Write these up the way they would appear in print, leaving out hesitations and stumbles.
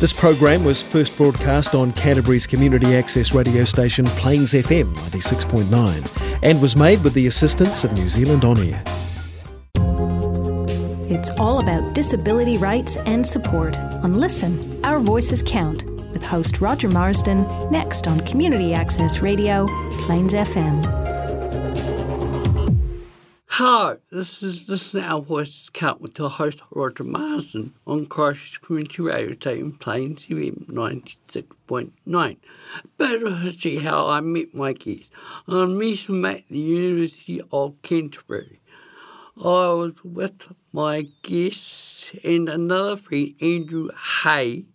This program was first broadcast on Canterbury's community access radio station Plains FM 96.9 and was made with the assistance of New Zealand On Air. It's all about disability rights and support on Listen, Our Voices Count, with host Roger Marsden, next on Community Access Radio, Plains FM. Hello, this is Listen, Our Voices Count with your host Roger Marsden on Christchurch Community Radio Station, Plains FM 96.9. Bit of history how I met my guest. I met him at the University of Canterbury. I was with my guest and another friend, Andrew Hay,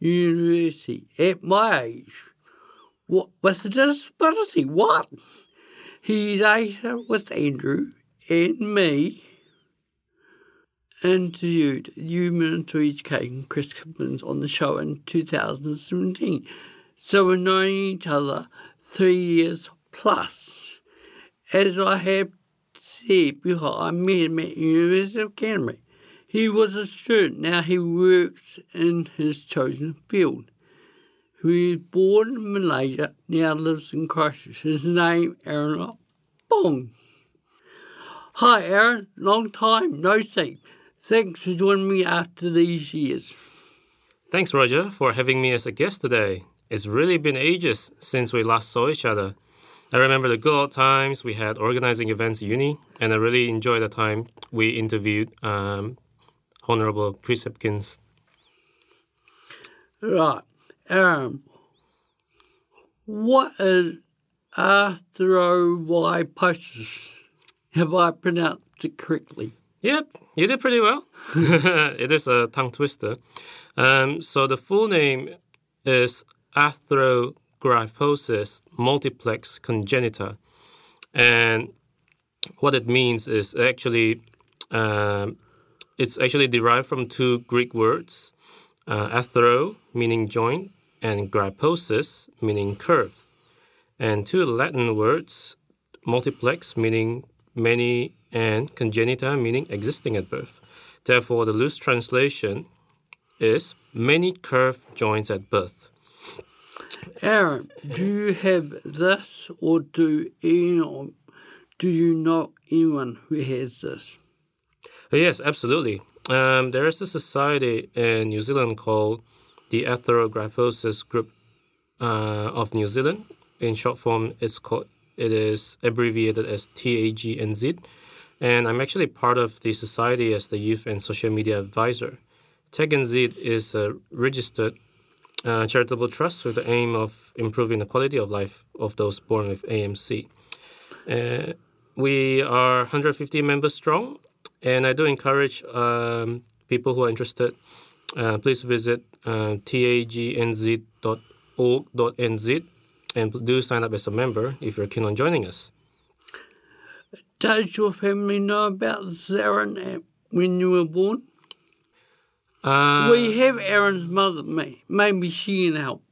university, at my age. What, with a disability, what? He later, with Andrew and me, interviewed Human and to Education Chris Hipkins on the show in 2017. So we've known each other 3 years plus. As I have said before, I met him at University of Canterbury. He was a student, now he works in his chosen field. He was born in Malaysia, now lives in Christchurch. His name, Arunot Bong. Hi Aaron, long time no see. Thanks for joining me after these years. Thanks Roger for having me as a guest today. It's really been ages since we last saw each other. I remember the good old times we had organising events at uni, and I really enjoyed the time we interviewed Honourable Chris Hipkins. Right. What is arthrogryposis? Have I pronounced it correctly? Yep, you did pretty well. It is a tongue twister. So the full name is Arthrogryposis Multiplex Congenita. And what it means is actually... It's actually derived from two Greek words, arthro, meaning joint, and gryposis, meaning curve, and two Latin words, multiplex, meaning many, and congenita, meaning existing at birth. Therefore, the loose translation is many curved joints at birth. Aaron, do you have this, or do you know anyone who has this? Yes, absolutely. There is a society in New Zealand called the Arthrogryposis Group of New Zealand. In short form, it is abbreviated as TAGNZ. And I'm actually part of the society as the Youth and Social Media Advisor. TAGNZ is a registered charitable trust with the aim of improving the quality of life of those born with AMC. We are 150 members strong. And I do encourage people who are interested, please visit tagnz.org.nz and do sign up as a member if you're keen on joining us. Does your family know about this, Aaron, when you were born? We have Aaron's mother, me. Maybe she can help.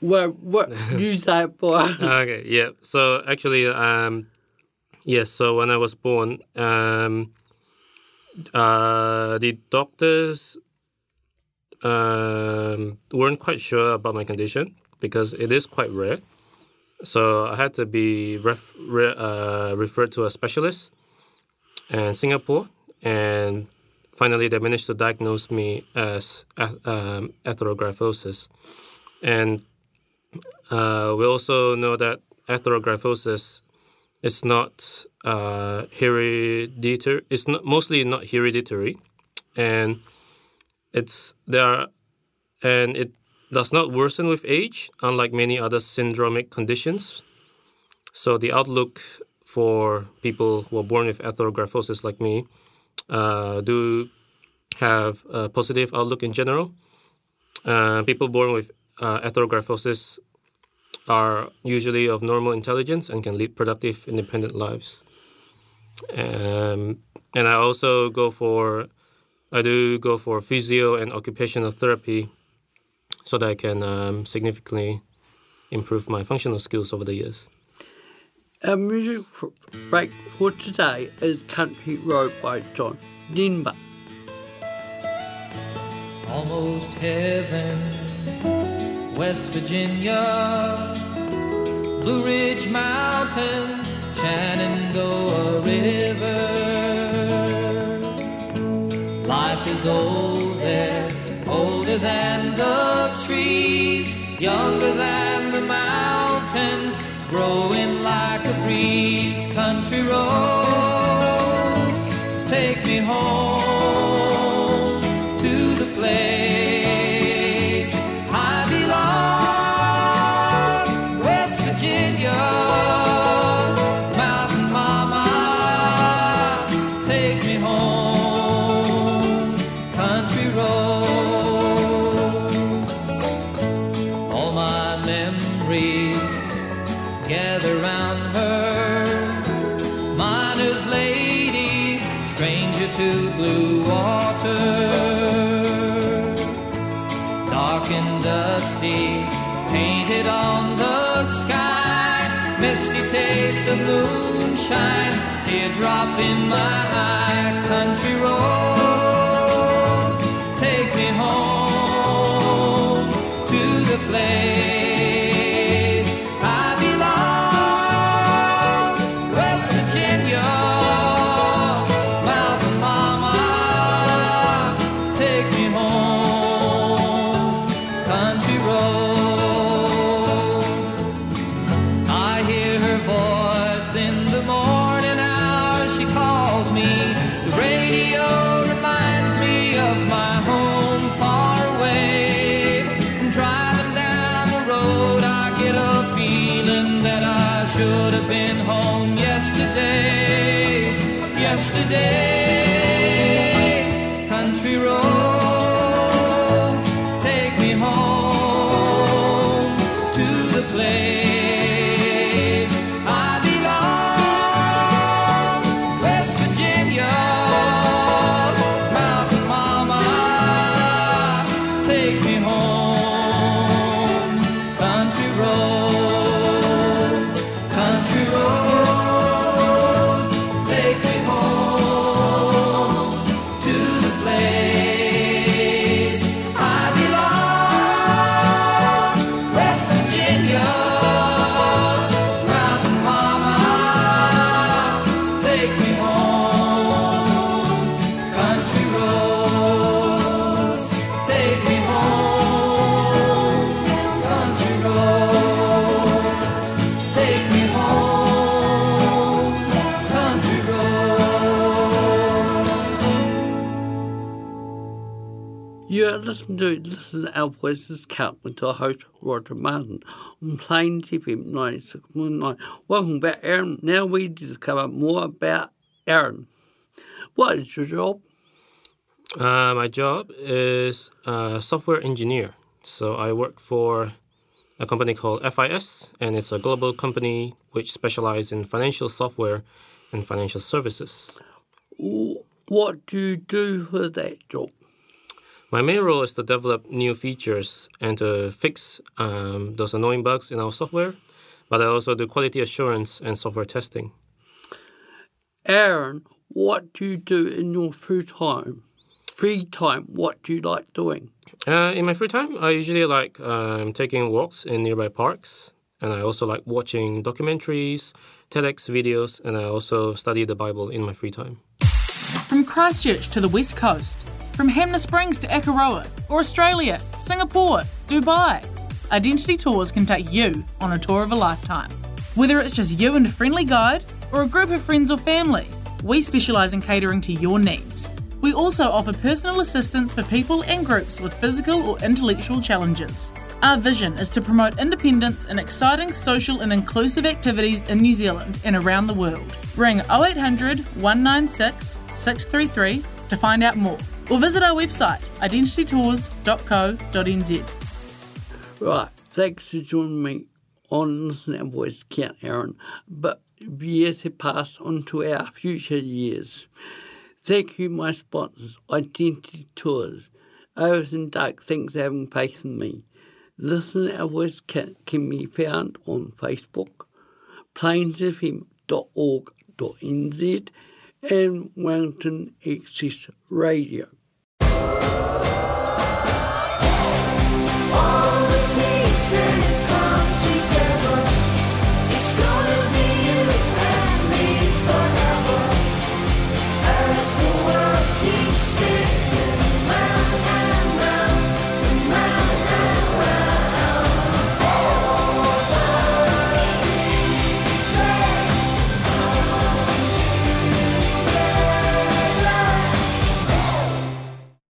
Well, what you say, boy? Okay, yeah. So actually, so when I was born... the doctors weren't quite sure about my condition because it is quite rare. So I had to be referred to a specialist in Singapore. And finally, they managed to diagnose me as arthrogryposis. And we also know that arthrogryposis is not... hereditary. It's not mostly not hereditary, and it does not worsen with age, unlike many other syndromic conditions. So the outlook for people who are born with arthrogryposis, like me, do have a positive outlook in general. People born with arthrogryposis are usually of normal intelligence and can lead productive, independent lives. And I also go for physio and occupational therapy so that I can significantly improve my functional skills over the years. Our music break for today is Country Road by John Denver. almost heaven. West Virginia, Blue Ridge Mountains, Shenandoah River. Life is old there, older than the trees, younger than the mountains, growing like a breeze. Country roads, take me home to the place I belong. West Virginia, mountain mama, take me home. Country roads, all my memories gather round her, miner's lady, stranger to blue water, dark and dusty, painted on the sky, misty taste of moonshine, teardrop in my eye, country roads, take me home to the place. Listen to Our Voices Count with our host Roger Marsden on Plains FM 96.9. Welcome back, Aaron. Now we discover more about Aaron. What is your job? My job is a software engineer. So I work for a company called FIS, and it's a global company which specializes in financial software and financial services. What do you do for that job? My main role is to develop new features and to fix those annoying bugs in our software, but I also do quality assurance and software testing. Aaron, what do you do in your free time? What do you like doing? In my free time, I usually like taking walks in nearby parks, and I also like watching documentaries, TEDx videos, and I also study the Bible in my free time. From Christchurch to the West Coast, from Hamner Springs to Akaroa, or Australia, Singapore, Dubai, Identity Tours can take you on a tour of a lifetime. Whether it's just you and a friendly guide, or a group of friends or family, we specialise in catering to your needs. We also offer personal assistance for people and groups with physical or intellectual challenges. Our vision is to promote independence and exciting social and inclusive activities in New Zealand and around the world. Ring 0800 196 633 to find out more, or visit our website, identitytours.co.nz. Right, thanks for joining me on Listening Our Voice Count, Aaron. But years have passed on to our future years. Thank you, my sponsors, Identity Tours. I was in dark things having faith in me. Listening Our Voice Count can be found on Facebook, plainsfm.org.nz, and Wellington Access Radio.